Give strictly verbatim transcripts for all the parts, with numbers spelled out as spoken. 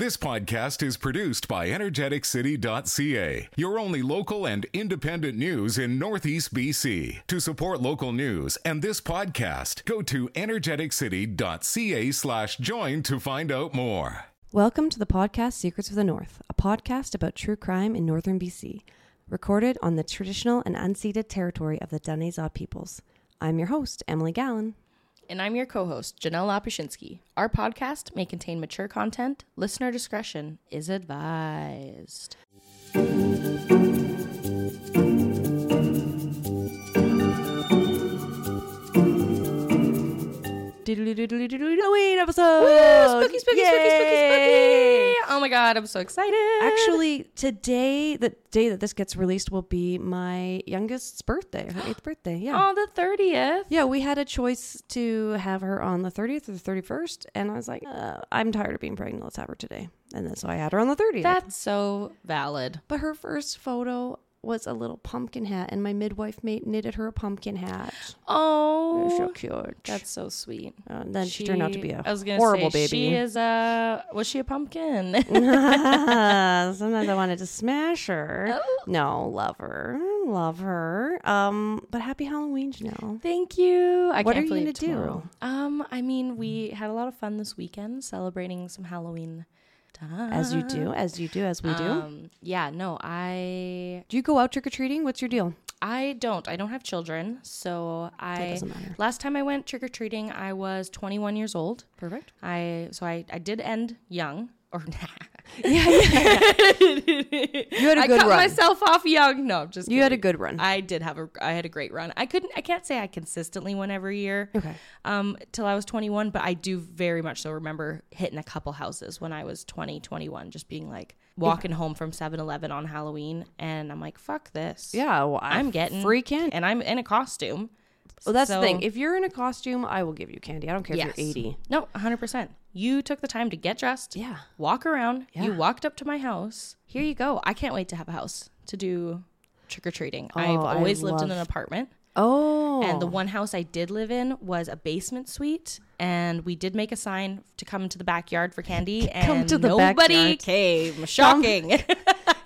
This podcast is produced by energetic city dot c a, your only local and independent news in Northeast B C. To support local news and this podcast, go to energetic city dot c a slash join to find out more. Welcome to the podcast Secrets of the North, a podcast about true crime in northern B C, recorded on the traditional and unceded territory of the Denezaw peoples. I'm your host, Emily Gallon. And I'm your co-host, Janelle Lapuschinski. Our podcast may contain mature content. Listener discretion is advised. Halloween episode! Woo! Spooky, spooky, Yay! spooky, spooky, spooky! Oh my god, I'm so excited! Actually, today, the day that this gets released, will be my youngest's birthday, her eighth birthday. Yeah. Oh, the thirtieth. Yeah, we had a choice to have her on the thirtieth or the thirty-first, and I was like, uh, I'm tired of being pregnant. Let's have her today, and then so I had her on the thirtieth. That's so valid. But her first photo was a little pumpkin hat, and my midwife mate knitted her a pumpkin hat. Oh, so cute! That's so sweet. Uh, and then she, she turned out to be a I was gonna horrible say, baby. She is a was she a pumpkin? Sometimes I wanted to smash her. Oh. No, love her, love her. Um, but happy Halloween, Janelle. Thank you. I what can't are you gonna tomorrow. do? Um, I mean, we had a lot of fun this weekend celebrating some Halloween. As you do, as you do, as we do. Um, yeah, no, I... Do you go out trick-or-treating? What's your deal? I don't. I don't have children, so I... That doesn't matter. Last time I went trick-or-treating, I was twenty-one years old. Perfect. I So I, I did end young, or... yeah, yeah, yeah. You had a good I cut run. myself off young. No, I'm just kidding. You had a good run. I did have a I had a great run. I couldn't I can't say I consistently won every year. Okay. Um till I was twenty-one, but I do very much so remember hitting a couple houses when I was twenty, twenty-one, just being like walking yeah. home from seven eleven on Halloween, and I'm like, fuck this. Yeah, well, I'm, I'm getting free candy, and I'm in a costume. Well, that's so, the thing. If you're in a costume, I will give you candy. I don't care yes. if you're eighty. No, one hundred percent. You took the time to get dressed. Yeah. Walk around. Yeah. You walked up to my house. Here you go. I can't wait to have a house to do trick-or-treating. Oh, I've always I lived love... in an apartment. Oh. And the one house I did live in was a basement suite. And we did make a sign to come to the backyard for candy. And come to the nobody backyard. came. Shocking. Come.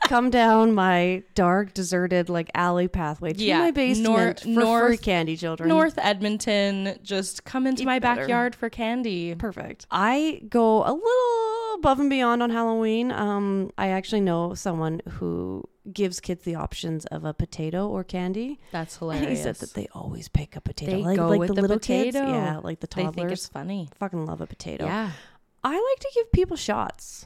Come down my dark, deserted, like alley pathway to yeah. my basement Nor- for North, free candy, children. North Edmonton, just come into Eat my better. backyard for candy. Perfect. I go a little above and beyond on Halloween. Um, I actually know someone who gives kids the options of a potato or candy. That's hilarious. And he said that they always pick a potato. They like, go like with the, the little potato. kids, yeah, like the toddlers. They think it's funny. Fucking love a potato. Yeah. I like to give people shots.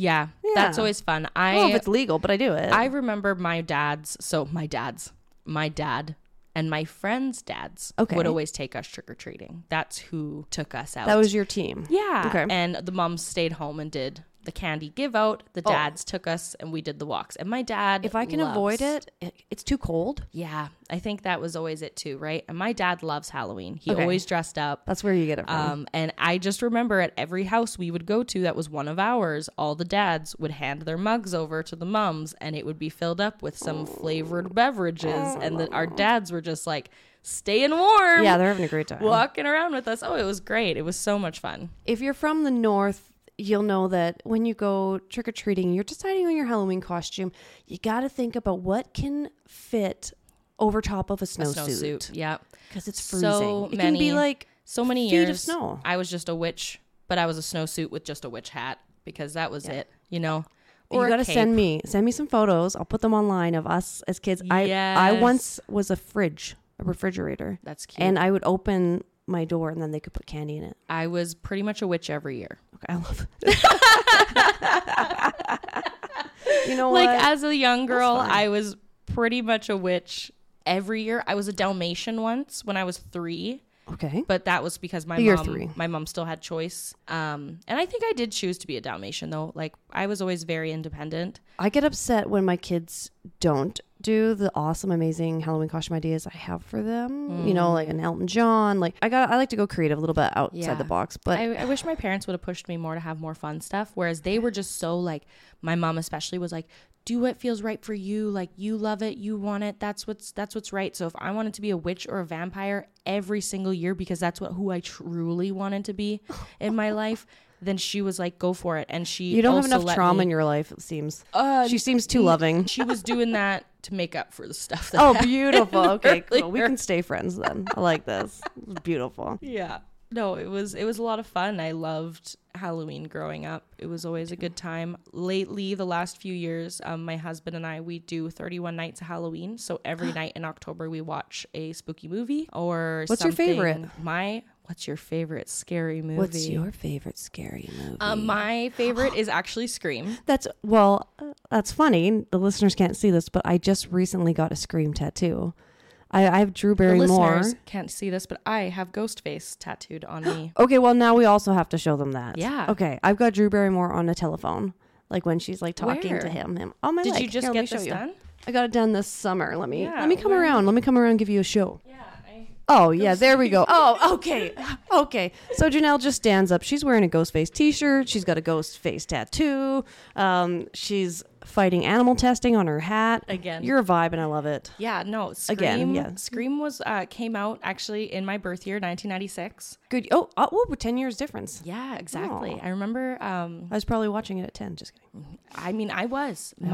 Yeah, yeah, that's always fun. I don't know if it's legal, but I do it. I remember my dad's, so my dad's, my dad and my friend's dads okay. would always take us trick-or-treating. That's who took us out. That was your team. Yeah. Okay. And the moms stayed home and did the candy give out. The dads oh. took us and we did the walks. And my dad If I can loves, avoid it, it's too cold. Yeah. I think that was always it too, right? And my dad loves Halloween. He okay. always dressed up. That's where you get it from. Um, and I just remember at every house we would go to that was one of ours, all the dads would hand their mugs over to the mums, and it would be filled up with some oh. flavored beverages. Oh. And the, our dads were just like staying warm. Yeah, they're having a great time. Walking around with us. Oh, it was great. It was so much fun. If you're from the north, you'll know that when you go trick-or-treating, you're deciding on your Halloween costume. You got to think about what can fit over top of a snowsuit. Snow yeah. Because it's freezing. So it many, can be like so many feet years, of snow. I was just a witch, but I was a snowsuit with just a witch hat because that was yeah. it, you know. Or you got to send me send me some photos. I'll put them online of us as kids. Yes. I I once was a fridge, a refrigerator. That's cute. And I would open my door and then they could put candy in it. I was pretty much a witch every year. Okay, I love it. You know what? Like as a young girl, I was pretty much a witch every year. I was a Dalmatian once when I was three. Okay. But that was because my Year mom three. my mom still had choice. Um, and I think I did choose to be a Dalmatian though. Like I was always very independent. I get upset when my kids don't do the awesome, amazing Halloween costume ideas I have for them. Mm. You know, like an Elton John. Like I got I like to go creative a little bit outside yeah. the box. But I, I wish my parents would have pushed me more to have more fun stuff. Whereas they were just so like my mom especially was like, do what feels right for you. Like, you love it, you want it. That's what's that's what's right. So if I wanted to be a witch or a vampire every single year because that's what who I truly wanted to be in my life, then she was like, go for it. And she you don't also have enough trauma me, in your life, it seems. Uh, she seems too loving. She was doing that to make up for the stuff that oh, beautiful. Okay, earlier. Cool. We can stay friends then. I like this. Beautiful. Yeah. No, it was it was a lot of fun. I loved Halloween growing up. It was always a good time. Lately, the last few years, um, my husband and I, we do thirty-one nights of Halloween. So every night in October, we watch a spooky movie or what's something. What's your favorite? My What's your favorite scary movie? What's your favorite scary movie? Um, my favorite is actually Scream. That's well, uh, that's funny. The listeners can't see this, but I just recently got a Scream tattoo. I, I have Drew Barrymore. The listeners can't see this, but I have Ghostface tattooed on me. Okay, well, now we also have to show them that. Yeah. Okay, I've got Drew Barrymore on a telephone, like when she's like talking where? To him. him. Oh my! Did leg. You just Here, get this you. Done? I got it done this summer. Let me yeah, let me come where? around. Let me come around and give you a show. Yeah. Oh, yeah, there we go. Oh, okay. Okay. So Janelle just stands up. She's wearing a Ghostface t-shirt. She's got a Ghostface tattoo. Um, she's fighting animal testing on her hat. Again. You're a vibe, and I love it. Yeah, no. Scream, Again, yeah. Scream was uh, came out, actually, in my birth year, nineteen ninety-six. Good. Oh, oh, oh ten years difference. Yeah, exactly. Aww. I remember. Um, I was probably watching it at ten. Just kidding. I mean, I was. Hopefully.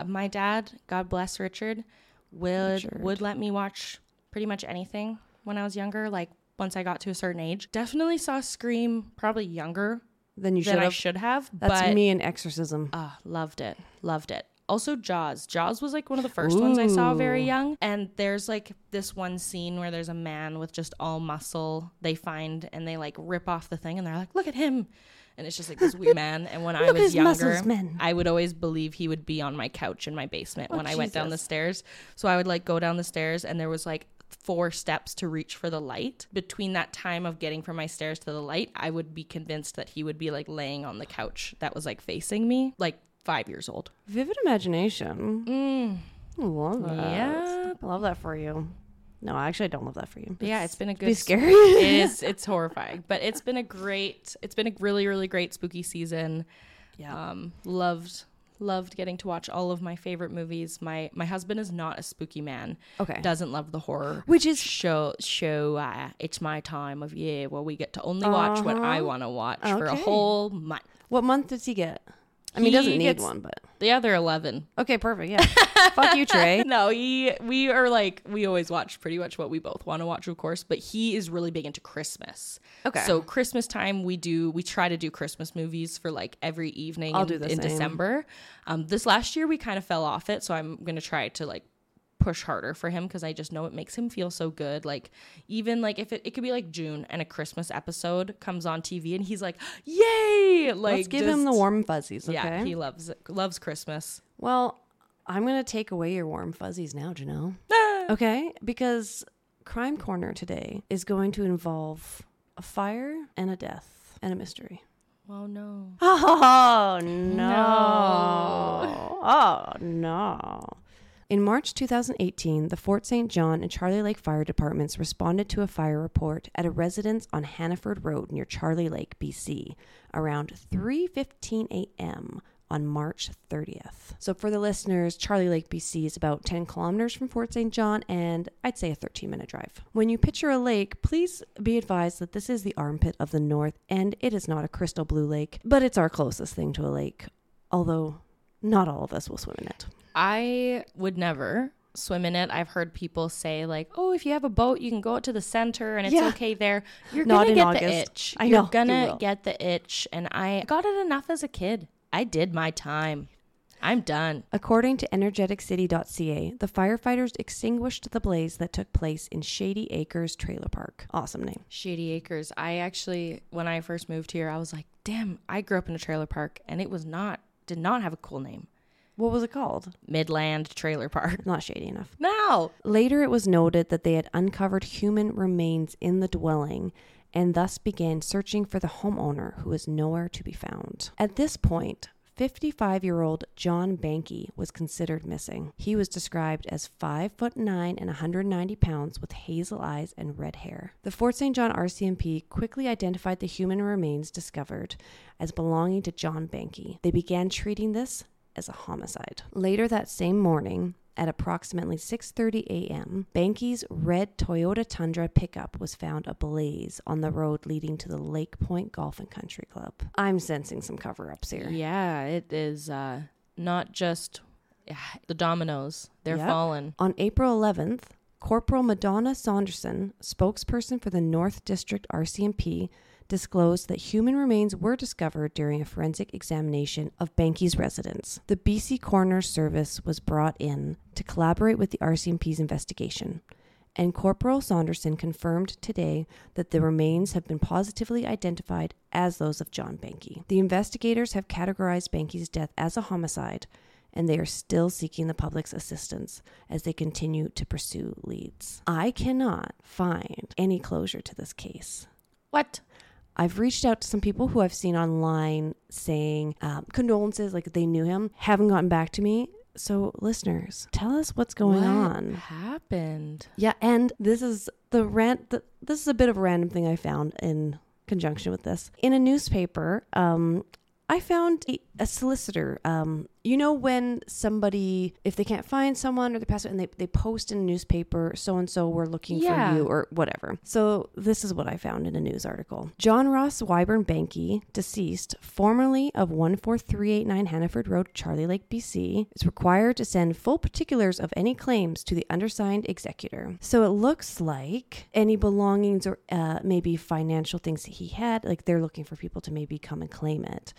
My my dad, God bless Richard, would Richard. would let me watch pretty much anything. When I was younger, like once I got to a certain age, definitely saw Scream probably younger than you should than have. I should have. That's but, me and Exorcism. Uh, loved it. Loved it. Also Jaws. Jaws was like one of the first Ooh. ones I saw very young. And there's like this one scene where there's a man with just all muscle they find and they like rip off the thing and they're like, look at him. And it's just like this wee man. And when I was younger, muscles, I would always believe he would be on my couch in my basement oh, when Jesus. I went down the stairs. So I would like go down the stairs and there was like four steps to reach for the light. Between that time of getting from my stairs to the light, I would be convinced that he would be like laying on the couch that was like facing me, like five years old. Vivid imagination. Mm. I love that. Yeah, I love that for you. No, actually, I don't love that for you. It's, yeah, it's been a good. Be scary. It is. It's horrifying, but it's been a great. It's been a really, really great spooky season. Yeah. Um, loved. Loved getting to watch all of my favorite movies. My my husband is not a spooky man. Okay. Doesn't love the horror. Which is... Show, show uh, it's my time of year where we get to only watch uh-huh. what I want to watch okay. for a whole month. What month does he get? I mean, he doesn't need one, but... The other eleven. Okay, perfect, yeah. Fuck you, Trey. No, he, we are like... We always watch pretty much what we both want to watch, of course, but he is really big into Christmas. Okay. So Christmas time, we do... We try to do Christmas movies for like every evening I'll in, do the in same. December. Um, this last year, we kind of fell off it, so I'm going to try to like... push harder for him because I just know it makes him feel so good. Like even like if it, it could be like June and a Christmas episode comes on T V and he's like, yay! Like let's give just, him the warm fuzzies. Okay? Yeah, he loves it, loves Christmas. Well, I'm gonna take away your warm fuzzies now, Janelle. Okay, because Crime Corner today is going to involve a fire and a death and a mystery. Oh no! Oh no! no. Oh no! In March two thousand eighteen, the Fort Saint John and Charlie Lake Fire Departments responded to a fire report at a residence on Hannaford Road near Charlie Lake, B C, around three fifteen a.m. on March thirtieth. So for the listeners, Charlie Lake, B C is about ten kilometers from Fort Saint John and I'd say a thirteen-minute drive. When you picture a lake, please be advised that this is the armpit of the north and it is not a crystal blue lake, but it's our closest thing to a lake, although not all of us will swim in it. I would never swim in it. I've heard people say like, oh, if you have a boat, you can go out to the center and it's yeah. okay there. You're Not gonna get August. the itch. I You're know, gonna you get the itch. And I got it enough as a kid. I did my time. I'm done. According to energetic city dot c a, the firefighters extinguished the blaze that took place in Shady Acres Trailer Park. Awesome name. Shady Acres. I actually, when I first moved here, I was like, damn, I grew up in a trailer park and it was not, did not have a cool name. What was it called? Midland Trailer Park. Not shady enough. No! Later, it was noted that they had uncovered human remains in the dwelling and thus began searching for the homeowner who was nowhere to be found. At this point, fifty-five-year-old John Banky was considered missing. He was described as five foot nine and one hundred ninety pounds with hazel eyes and red hair. The Fort Saint John R C M P quickly identified the human remains discovered as belonging to John Banky. They began treating this as a homicide. Later that same morning, at approximately six thirty a.m., Banky's red Toyota Tundra pickup was found ablaze on the road leading to the Lake Point Golf and Country Club. I'm sensing some cover-ups here. Yeah, it is uh, not just the dominoes. They're yep. falling. On April eleventh, Corporal Madonna Saunderson, spokesperson for the North District R C M P, disclosed that human remains were discovered during a forensic examination of Banky's residence. The B C Coroner's Service was brought in to collaborate with the R C M P's investigation, and Corporal Saunderson confirmed today that the remains have been positively identified as those of John Banky. The investigators have categorized Banky's death as a homicide, and they are still seeking the public's assistance as they continue to pursue leads. I cannot find any closure to this case. What? I've reached out to some people who I've seen online saying um, condolences, like they knew him, haven't gotten back to me. So listeners, tell us what's going what on. What happened? Yeah, and this is the rant. The, this is a bit of a random thing I found in conjunction with this. In a newspaper, um, I found a, a solicitor. Um, you know when somebody, if they can't find someone or they pass it and they, they post in a newspaper, so-and-so, we're looking yeah. for you or whatever. So this is what I found in a news article. John Ross Wyburn Banky, deceased, formerly of one four three eight nine Hannaford Road, Charlie Lake, B C, is required to send full particulars of any claims to the undersigned executor. So it looks like any belongings or uh, maybe financial things that he had, like they're looking for people to maybe come and claim it.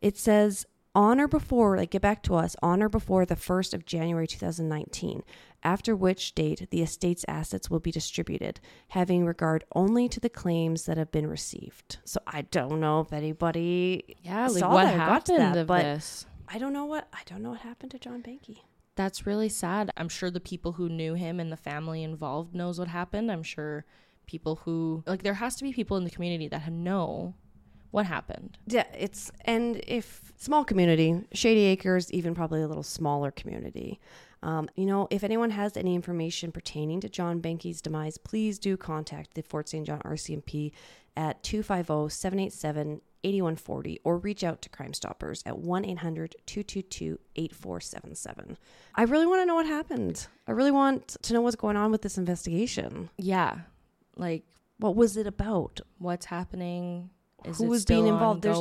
It says on or before, like get back to us, on or before the first of January two thousand nineteen, after which date the estate's assets will be distributed, having regard only to the claims that have been received. So I don't know if anybody yeah, like saw what that happened got to that, of but this. I don't know what I don't know what happened to John Banky. That's really sad. I'm sure the people who knew him and the family involved knows what happened. I'm sure people who like there has to be people in the community that know what happened. Yeah, it's, and if small community, Shady Acres, even probably a little smaller community. Um, you know, if anyone has any information pertaining to John Banky's demise, please do contact the Fort Saint John R C M P at two five zero, seven eight seven, eight one four zero or reach out to Crime Stoppers at one eight hundred, two two two, eight four seven seven. I really want to know what happened. I really want to know what's going on with this investigation. Yeah. Like, what was it about? What's happening? Is who was being involved? There's,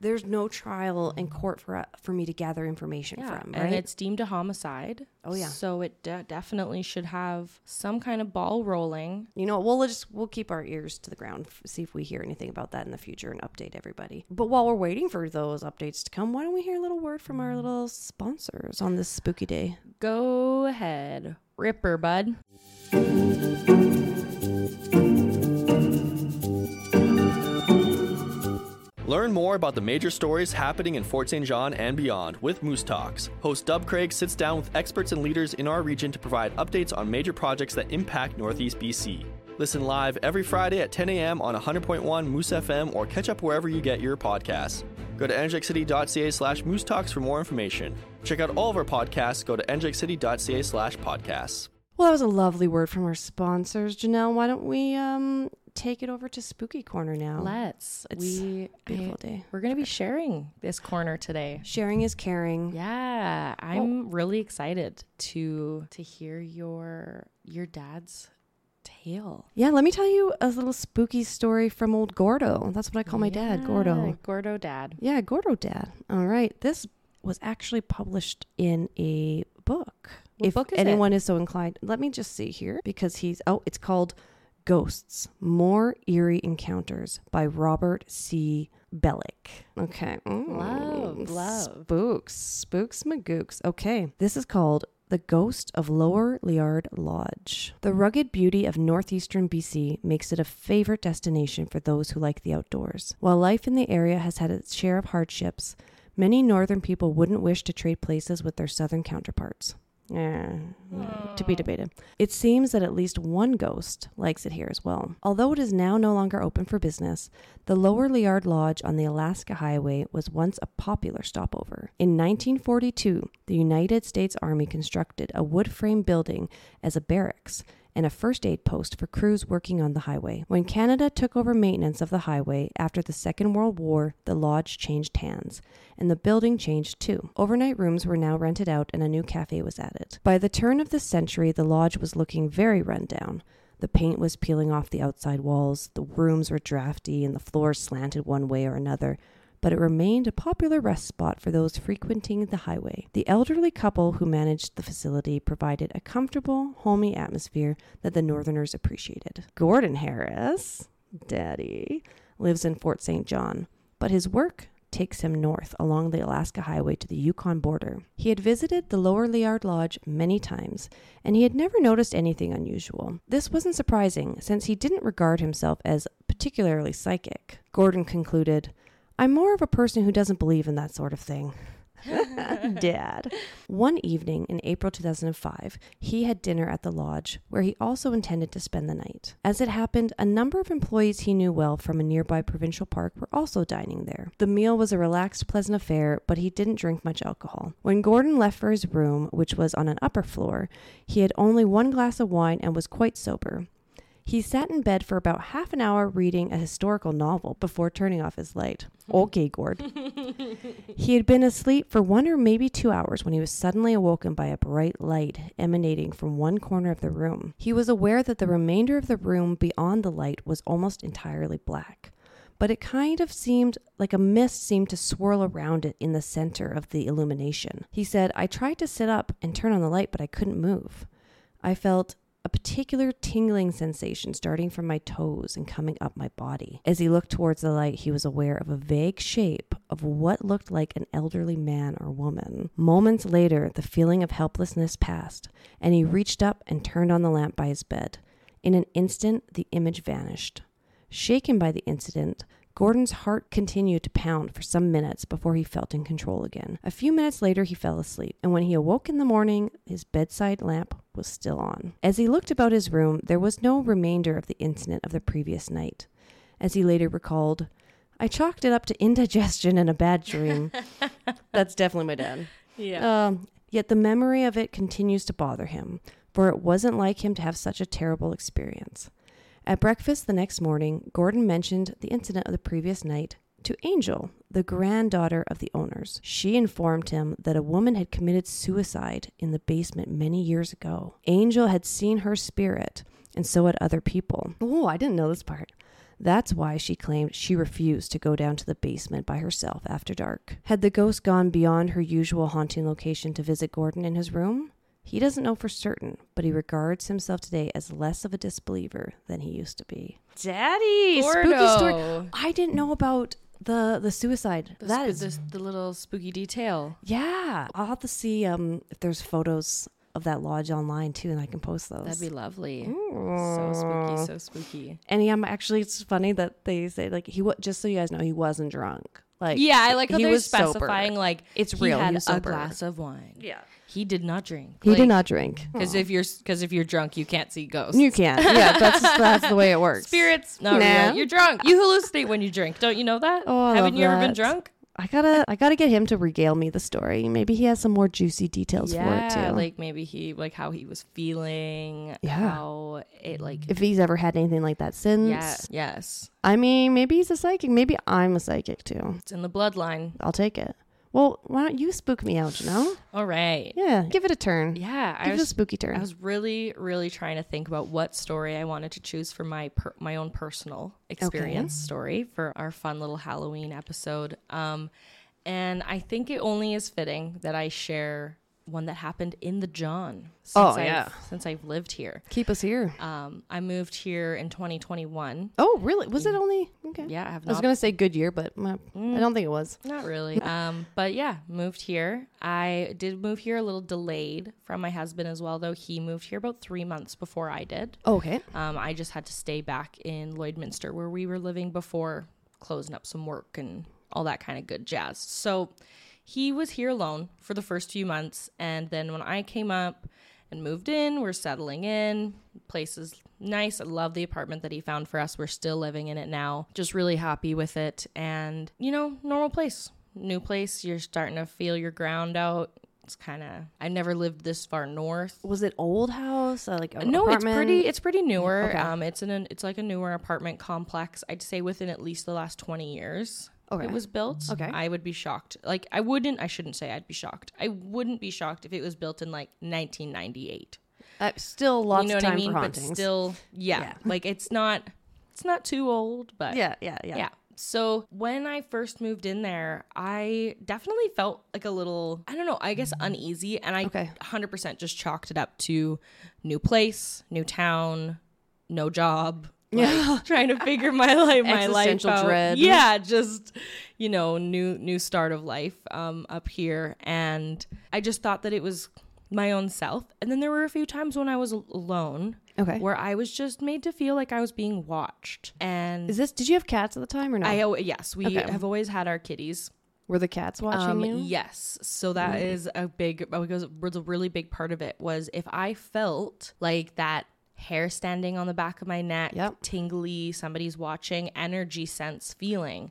there's no trial in court for for me to gather information yeah, from, right? And it's deemed a homicide. Oh yeah, so it de- definitely should have some kind of ball rolling. You know, we'll just we'll keep our ears to the ground, f- see if we hear anything about that in the future, and update everybody. But while we're waiting for those updates to come, why don't we hear a little word from our little sponsors on this spooky day? Go ahead, Ripper Bud. Learn more about the major stories happening in Fort Saint John and beyond with Moose Talks. Host Dub Craig sits down with experts and leaders in our region to provide updates on major projects that impact Northeast B C. Listen live every Friday at ten a.m. on one hundred point one Moose F M or catch up wherever you get your podcasts. Go to energetic city dot c a slash Moose Talks for more information. Check out all of our podcasts. Go to energetic city dot c a slash podcasts. Well, that was a lovely word from our sponsors. Janelle, why don't we... um. take it over to Spooky Corner now. Let's. It's we, a beautiful I, day. We're going to be sharing this corner today. Sharing is caring. Yeah. I'm oh. really excited to to hear your your dad's tale. Yeah. Let me tell you a little spooky story from old Gordo. That's what I call my yeah, dad, Gordo. Gordo dad. Yeah, Gordo dad. All right. This was actually published in a book. What if book is anyone it? Is so inclined. Let me just see here because he's, oh, it's called Ghosts, More Eerie Encounters by Robert C. Bellick. Okay. Mm. Love, love. Spooks, spooks, magooks. Okay. This is called The Ghost of Lower Liard Lodge. The rugged beauty of northeastern B C makes it a favorite destination for those who like the outdoors. While life in the area has had its share of hardships, many northern people wouldn't wish to trade places with their southern counterparts. Eh, to be debated. It seems that at least one ghost likes it here as well. Although it is now no longer open for business, the Lower Liard Lodge on the Alaska Highway was once a popular stopover. In nineteen forty-two, the United States Army constructed a wood frame building as a barracks, and a first aid post for crews working on the highway. When Canada took over maintenance of the highway after the Second World War, the lodge changed hands, and the building changed too. Overnight rooms were now rented out and a new cafe was added. By the turn of the century, the lodge was looking very run down. The paint was peeling off the outside walls, the rooms were drafty, and the floors slanted one way or another, but it remained a popular rest spot for those frequenting the highway. The elderly couple who managed the facility provided a comfortable, homey atmosphere that the Northerners appreciated. Gordon Harris, Daddy, lives in Fort Saint John, but his work takes him north along the Alaska Highway to the Yukon border. He had visited the Lower Liard Lodge many times, and he had never noticed anything unusual. This wasn't surprising, since he didn't regard himself as particularly psychic. Gordon concluded, "I'm more of a person who doesn't believe in that sort of thing." Dad. One evening in April two thousand five, he had dinner at the lodge, where he also intended to spend the night. As it happened, a number of employees he knew well from a nearby provincial park were also dining there. The meal was a relaxed, pleasant affair, but he didn't drink much alcohol. When Gordon left for his room, which was on an upper floor, he had only one glass of wine and was quite sober. He sat in bed for about half an hour reading a historical novel before turning off his light. Okay, Gord. He had been asleep for one or maybe two hours when he was suddenly awoken by a bright light emanating from one corner of the room. He was aware that the remainder of the room beyond the light was almost entirely black, but it kind of seemed like a mist seemed to swirl around it in the center of the illumination. He said, "I tried to sit up and turn on the light, but I couldn't move. I felt a particular tingling sensation starting from my toes and coming up my body." As he looked towards the light, he was aware of a vague shape of what looked like an elderly man or woman. Moments later, the feeling of helplessness passed, and he reached up and turned on the lamp by his bed. In an instant, the image vanished. Shaken by the incident, Gordon's heart continued to pound for some minutes before he felt in control again. A few minutes later, he fell asleep, and when he awoke in the morning, his bedside lamp was still on. As he looked about his room, there was no remainder of the incident of the previous night. As he later recalled, "I chalked it up to indigestion and a bad dream." That's definitely my dad. Yeah. Um, yet the memory of it continues to bother him, for it wasn't like him to have such a terrible experience. At breakfast the next morning, Gordon mentioned the incident of the previous night to Angel, the granddaughter of the owners. She informed him that a woman had committed suicide in the basement many years ago. Angel had seen her spirit, and so had other people. Oh, I didn't know this part. That's why she claimed she refused to go down to the basement by herself after dark. Had the ghost gone beyond her usual haunting location to visit Gordon in his room? He doesn't know for certain, but he regards himself today as less of a disbeliever than he used to be. Daddy! Gordo. Spooky story. I didn't know about the the suicide. The that sp- is the, the little spooky detail. Yeah. I'll have to see um, if there's photos of that lodge online, too, and I can post those. That'd be lovely. Ooh. So spooky, so spooky. And yeah, actually, it's funny that they say, like, he just so you guys know, he wasn't drunk. Like, yeah, I like how they're specifying, sober. Like, it's he real. Had he had a sober. glass of wine. Yeah. He did not drink. He like, did not drink. Because if you're because if you're drunk, you can't see ghosts. You can't. Yeah, that's that's the way it works. Spirits, not nah. real. You're drunk. You hallucinate when you drink. Don't you know that? Oh, I haven't love you that. Ever been drunk? I gotta I gotta get him to regale me the story. Maybe he has some more juicy details yeah, for it too. Like maybe he like how he was feeling. Yeah. How it like if he's ever had anything like that since. Yeah. Yes. I mean, maybe he's a psychic. Maybe I'm a psychic too. It's in the bloodline. I'll take it. Well, why don't you spook me out, you know? All right. Yeah. Give it a turn. Yeah. Give I was, it a spooky turn. I was really, really trying to think about what story I wanted to choose for my per- my own personal experience okay. story for our fun little Halloween episode. Um, and I think it only is fitting that I share one that happened in the John. Since oh, I've, yeah. Since I've lived here. Keep us here. Um, I moved here in twenty twenty-one. Oh, really? Was it only? Okay. Yeah, I have not. I was going to say good year, but my, mm, I don't think it was. Not really. um, But yeah, moved here. I did move here a little delayed from my husband as well, though. He moved here about three months before I did. Okay. Um, I just had to stay back in Lloydminster where we were living before closing up some work and all that kind of good jazz. So he was here alone for the first few months, and then when I came up and moved in, we're settling in. Place is nice. I love the apartment that he found for us. We're still living in it now. Just really happy with it, and, you know, normal place. New place, you're starting to feel your ground out, It's kind of, I never lived this far north. Was it old house? Like a no, apartment? it's pretty. It's pretty newer. Okay. Um, it's in an it's like a newer apartment complex. I'd say within at least the last twenty years. Okay. It was built. Okay. I would be shocked. Like I wouldn't. I shouldn't say I'd be shocked. I wouldn't be shocked if it was built in like nineteen ninety-eight. Uh, still lots you know of time I mean? for hauntings. But still, yeah, yeah. Like it's not. It's not too old, but yeah, yeah, yeah. yeah. So when I first moved in there, I definitely felt like a little, I don't know, I guess uneasy. And I okay. one hundred percent just chalked it up to new place, new town, no job. Like, yeah. Trying to figure my life, my life out. Dread. Yeah. Just, you know, new, new start of life um, up here. And I just thought that it was my own self. And then there were a few times when I was alone. Okay. Where I was just made to feel like I was being watched. And is this, did you have cats at the time or no? I, oh, yes, we okay. have always had our kitties. Were the cats watching um, you? Yes. So that mm-hmm. is a big, because a really big part of it was if I felt like that hair standing on the back of my neck, yep. tingly, somebody's watching, energy sense feeling,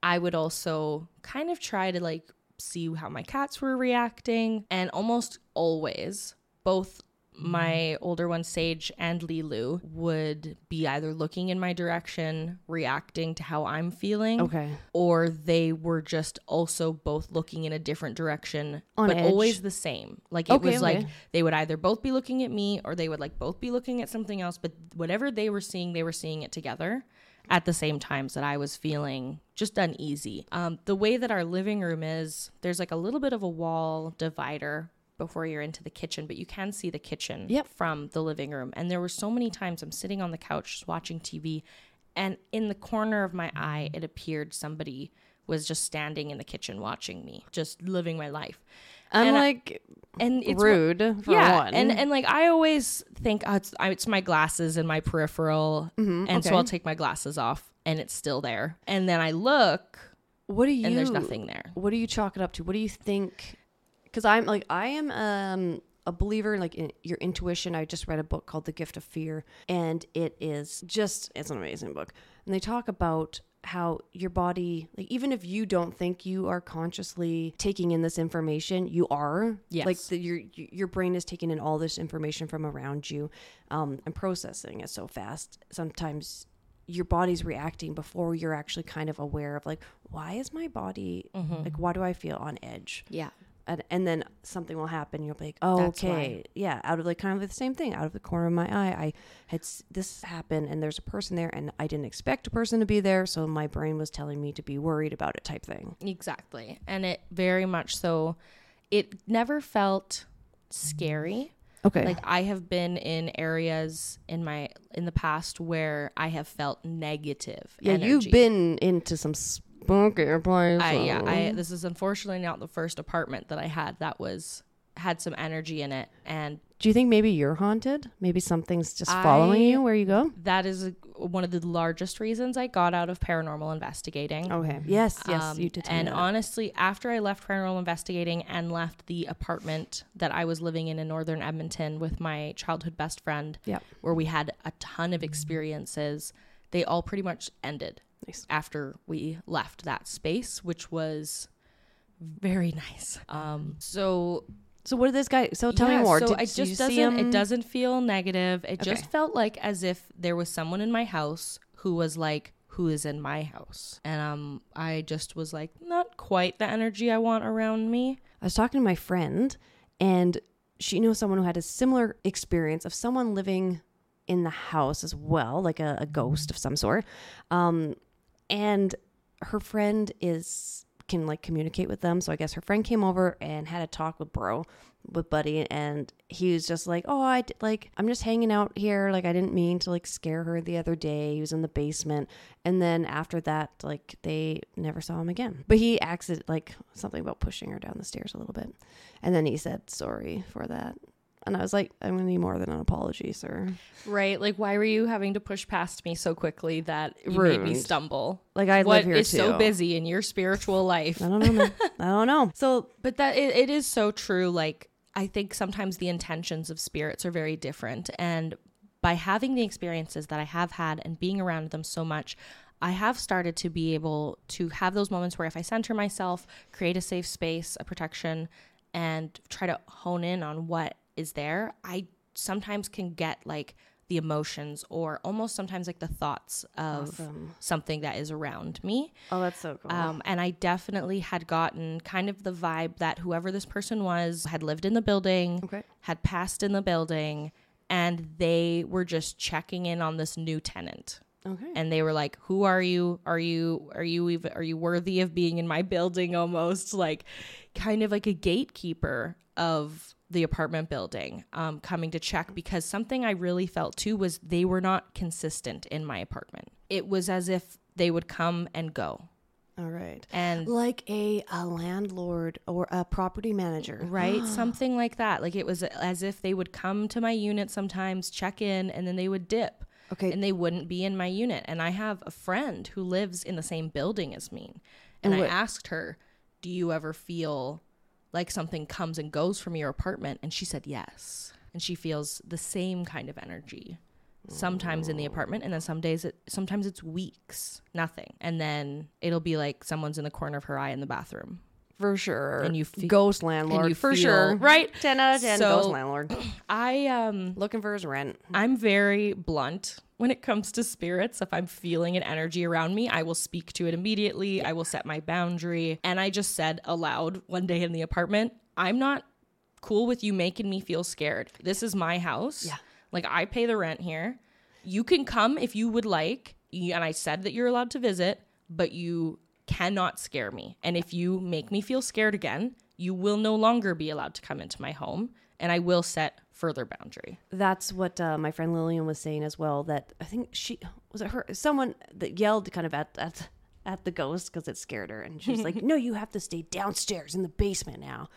I would also kind of try to like see how my cats were reacting. And almost always, both my older one, Sage, and Lilu would be either looking in my direction, reacting to how I'm feeling, okay, or they were just also both looking in a different direction, On but edge. always the same. Like it okay, was okay. like they would either both be looking at me or they would like both be looking at something else. But whatever they were seeing, they were seeing it together at the same times that I was feeling just uneasy. Um, the way that our living room is, there's like a little bit of a wall divider before you're into the kitchen, but you can see the kitchen yep. from the living room. And there were so many times I'm sitting on the couch just watching T V, and in the corner of my eye, it appeared somebody was just standing in the kitchen watching me, just living my life. I'm and like, I, and it's rude what, for yeah, one. And, and like, I always think oh, it's, I, it's my glasses and my peripheral. Mm-hmm, and okay. so I'll take my glasses off and it's still there. And then I look, what do you, and there's nothing there. What do you chalk it up to? What do you think? Because I'm like, I am um, a believer in like in your intuition. I just read a book called The Gift of Fear, and it is just, it's an amazing book. And they talk about how your body, like even if you don't think you are consciously taking in this information, you are. Yes. Like the, your your brain is taking in all this information from around you um, and processing it so fast. Sometimes your body's reacting before you're actually kind of aware of like, why is my body, mm-hmm. like why do I feel on edge? Yeah. And, and then something will happen. You'll be like, oh, That's okay. Why. Yeah. Out of like kind of the same thing. Out of the corner of my eye, I had s- this happen, and there's a person there, and I didn't expect a person to be there. So my brain was telling me to be worried about it type thing. Exactly. And it very much so, it never felt scary. Okay. Like I have been in areas in my, in the past where I have felt negative Yeah, energy. You've been into some sp- bunker place. I, yeah, I, this is unfortunately not the first apartment that I had that was had some energy in it. And do you think maybe you're haunted? Maybe something's just I, following you where you go? That is a, one of the largest reasons I got out of paranormal investigating. Okay. Yes, yes, um, you did. And honestly, after I left paranormal investigating and left the apartment that I was living in in northern Edmonton with my childhood best friend, yep. where we had a ton of experiences, they all pretty much ended. Nice. After we left that space, which was very nice. Um, so, so what did this guy? So tell yeah, me more. So did, it just doesn't. It doesn't feel negative. It okay. just felt like as if there was someone in my house who was like, "Who is in my house?" And um, I just was like, not quite the energy I want around me. I was talking to my friend, and she knew someone who had a similar experience of someone living in the house as well, like a, a ghost of some sort. Um, And her friend is can like communicate with them. So I guess her friend came over and had a talk with bro, with buddy. And he was just like, oh, I did, like, I'm just hanging out here. Like, I didn't mean to like scare her the other day. He was in the basement. And then after that, like they never saw him again. But he acted like something about pushing her down the stairs a little bit. And then he said, sorry for that. And I was like, I'm going to need more than an apology, sir. Right. Like, why were you having to push past me so quickly that you Ruined. made me stumble? Like, I what live here, too. What is so busy in your spiritual life? I don't know. I don't know. So, but that it, it is so true. Like, I think sometimes the intentions of spirits are very different. And by having the experiences that I have had and being around them so much, I have started to be able to have those moments where if I center myself, create a safe space, a protection, and try to hone in on what is there, I sometimes can get like the emotions or almost sometimes like the thoughts of awesome. something that is around me. Oh, that's so cool. Um, and I definitely had gotten kind of the vibe that whoever this person was had lived in the building, okay. had passed in the building, and they were just checking in on this new tenant. Okay. And they were like, who are you? Are you, are you even, are you worthy of being in my building? Almost like kind of like a gatekeeper of the apartment building, um, coming to check, because something I really felt too was they were not consistent in my apartment. It was as if they would come and go. All right. And like a, a landlord or a property manager. Right. Something like that. Like it was as if they would come to my unit sometimes, check in, and then they would dip. Okay. And they wouldn't be in my unit. And I have a friend who lives in the same building as me. And what? I asked her, do you ever feel like something comes and goes from your apartment? And she said yes. And she feels the same kind of energy sometimes in the apartment. And then some days, it, sometimes it's weeks, nothing. And then it'll be like someone's in the corner of her eye in the bathroom. For sure. And you fe- ghost landlord. And you for feel, sure. Right. ten out of ten so, ghost landlord. I um looking for his rent. I'm very blunt when it comes to spirits. If I'm feeling an energy around me, I will speak to it immediately. I will set my boundary. And I just said aloud one day in the apartment, I'm not cool with you making me feel scared. This is my house. Yeah. Like I pay the rent here. You can come if you would like. And I said that you're allowed to visit, but you cannot scare me. And if you make me feel scared again, you will no longer be allowed to come into my home, and I will set further boundary. That's what uh, my friend Lillian was saying as well, that I think she was it her someone that yelled kind of at at, at the ghost because it scared her, and she was like, no, you have to stay downstairs in the basement now.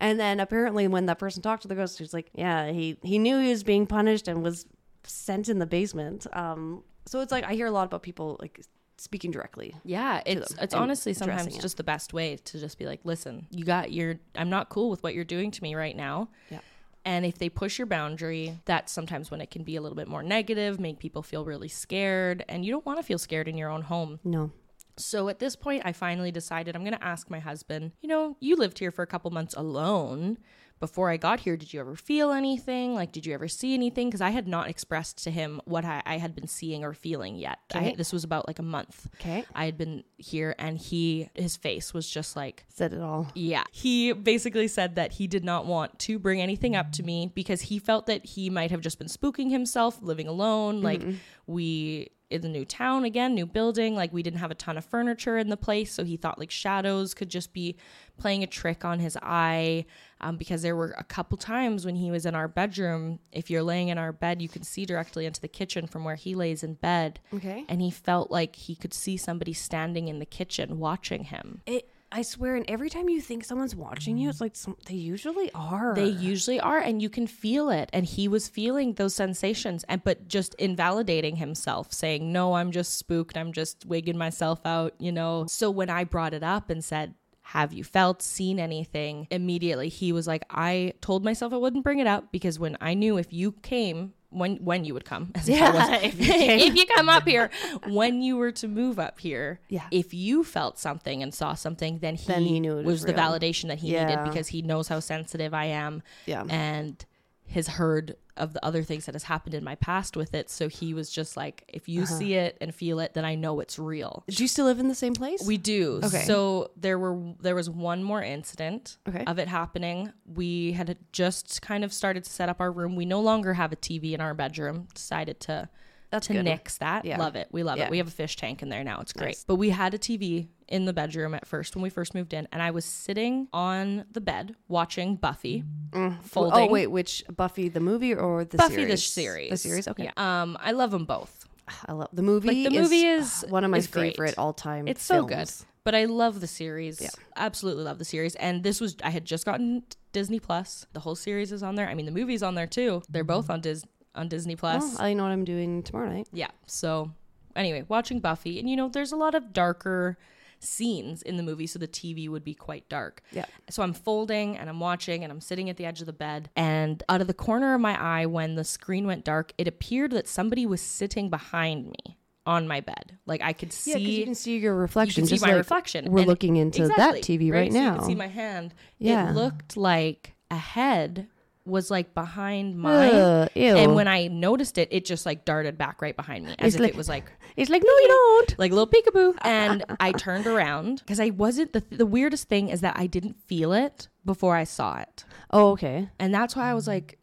And then apparently when that person talked to the ghost, she was like, yeah, he he knew he was being punished and was sent in the basement. Um so it's like I hear a lot about people like speaking directly. Yeah, it's it's honestly sometimes just the best way to just be like, listen, you got your, I'm not cool with what you're doing to me right now. Yeah. And if they push your boundary, that's sometimes when it can be a little bit more negative, make people feel really scared, and you don't want to feel scared in your own home. No. So at this point, I finally decided I'm going to ask my husband, you know, you lived here for a couple months alone before I got here. Did you ever feel anything? Like, did you ever see anything? Because I had not expressed to him what I, I had been seeing or feeling yet. Okay. I, this was about like a month. Okay. I had been here, and he, his face was just like. Said it all. Yeah. He basically said that he did not want to bring anything up to me because he felt that he might have just been spooking himself living alone. Mm-hmm. Like we... in the new town again, new building, like we didn't have a ton of furniture in the place, so he thought like shadows could just be playing a trick on his eye, um, because there were a couple times when he was in our bedroom. If you're laying in our bed, you can see directly into the kitchen from where he lays in bed. Okay. And he felt like he could see somebody standing in the kitchen watching him. It- I swear, and every time you think someone's watching you, it's like some, they usually are. They usually are, and you can feel it. And he was feeling those sensations, and but just invalidating himself, saying, no, I'm just spooked. I'm just wigging myself out, you know. So when I brought it up and said, have you felt, seen anything? Immediately, he was like, I told myself I wouldn't bring it up because when I knew if you came... When when you would come, as yeah, was, if, you if you come up here, when you were to move up here, yeah. If you felt something and saw something, then he, then he knew it was, was the real validation that he yeah. needed, because he knows how sensitive I am, yeah. and has heard of the other things that has happened in my past with it. So he was just like, if you uh-huh. see it and feel it, then I know it's real. Do you still live in the same place? We do. Okay. So there were there was one more incident okay. of it happening. We had just kind of started to set up our room. We no longer have a T V in our bedroom. Decided to That's to good. nix that. Yeah. Love it. We love yeah. it. We have a fish tank in there now. It's great. Nice. But we had a T V in the bedroom at first when we first moved in, and I was sitting on the bed watching Buffy mm. folding. Oh wait, which Buffy the movie or the Buffy series? Buffy the series. The series, okay. Yeah. Um, I love them both. I love the movie. Like, the is, movie is one of my favorite great. all-time. It's films. So good. But I love the series. Yeah. Absolutely love the series. And this was I had just gotten Disney Plus. The whole series is on there. I mean, the movie's on there too. They're both on Disney on Disney Plus. Oh, I know what I'm doing tomorrow night. Yeah. So, anyway, watching Buffy, and you know, there's a lot of darker scenes in the movie, so the T V would be quite dark. Yeah. So I'm folding and I'm watching and I'm sitting at the edge of the bed, and out of the corner of my eye when the screen went dark, it appeared that somebody was sitting behind me on my bed. Like I could see. Yeah, because you can see your reflection. You can see my like reflection. We're and looking into exactly, that T V right, right now. So you can see my hand. Yeah. It looked like a head was like behind mine. Uh, and when I noticed it, it just like darted back right behind me as it's if like, it was like. It's like, no, you don't. Like a little peekaboo. And I turned around because I wasn't. The, the weirdest thing is that I didn't feel it before I saw it. Oh, okay. And that's why I was like.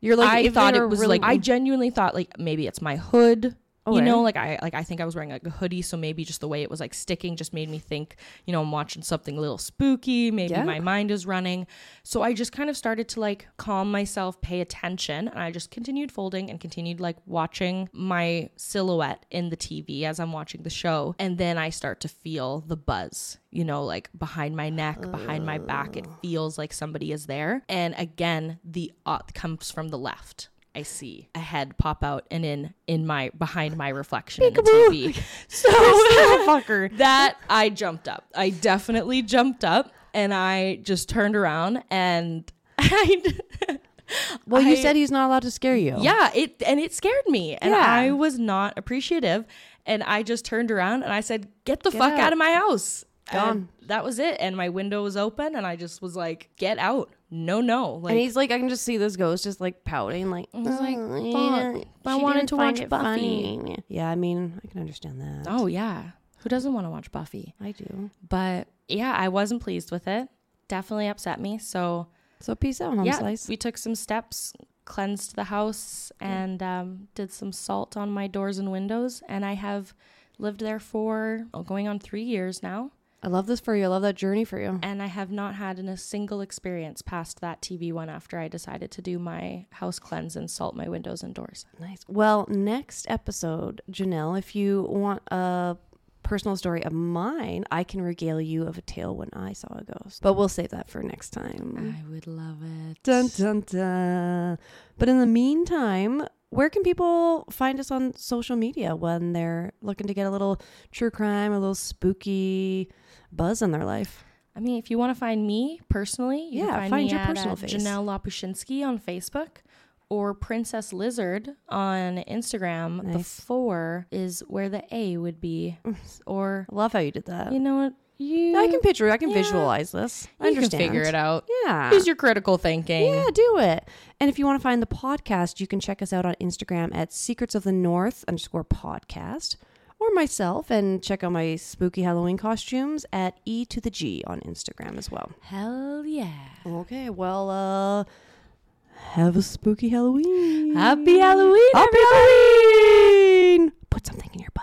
You're like, I thought it was really, like, I genuinely thought like maybe it's my hood. Okay. You know, like I like I think I was wearing like a hoodie, so maybe just the way it was like sticking just made me think, you know, I'm watching something a little spooky. Maybe yeah. my mind is running. So I just kind of started to like calm myself, pay attention, and I just continued folding and continued like watching my silhouette in the T V as I'm watching the show. And then I start to feel the buzz, you know, like behind my neck, uh. behind my back. It feels like somebody is there. And again, the uh, comes from the left. I see a head pop out and in in my behind my reflection in the T V. So fucker. That I jumped up. I definitely jumped up and I just turned around and I Well, I, you said he's not allowed to scare you. Yeah, it and it scared me and yeah. I was not appreciative and I just turned around and I said, "Get the Get fuck out. out of my house." Gone. And that was it. And my window was open and I just was like, "Get out." No, no. Like, and he's like, I can just see this ghost just like pouting, like, I was like, fuck. She I wanted to watch Buffy. Funny. Yeah, I mean, I can understand that. Oh, yeah. Who doesn't want to watch Buffy? I do. But yeah, I wasn't pleased with it. Definitely upset me. So, so peace out, home yeah, slice. We took some steps, cleansed the house, and um, did some salt on my doors and windows. And I have lived there for oh, going on three years now. I love this for you. I love that journey for you. And I have not had in a single experience past that T V one after I decided to do my house cleanse and salt my windows and doors. Nice. Well, next episode, Janelle, if you want a personal story of mine, I can regale you of a tale when I saw a ghost. But we'll save that for next time. I would love it. Dun, dun, dun. But in the meantime, where can people find us on social media when they're looking to get a little true crime, a little spooky buzz in their life? I mean, if you want to find me personally, you yeah, can find, find me your at, personal at face. Janelle Lapuschinski on Facebook or Princess Lizard on Instagram. Nice. The four is where the A would be. Or I love how you did that. You know what? You, I can picture it. I can yeah. visualize this. I you understand. Can figure it out. Yeah. Use your critical thinking. Yeah, do it. And if you want to find the podcast, you can check us out on Instagram at Secrets of the North underscore podcast or myself and check out my spooky Halloween costumes at E to the G on Instagram as well. Hell yeah. Okay. Well, uh, have a spooky Halloween. Happy Halloween. Happy Halloween. Put something in your butt.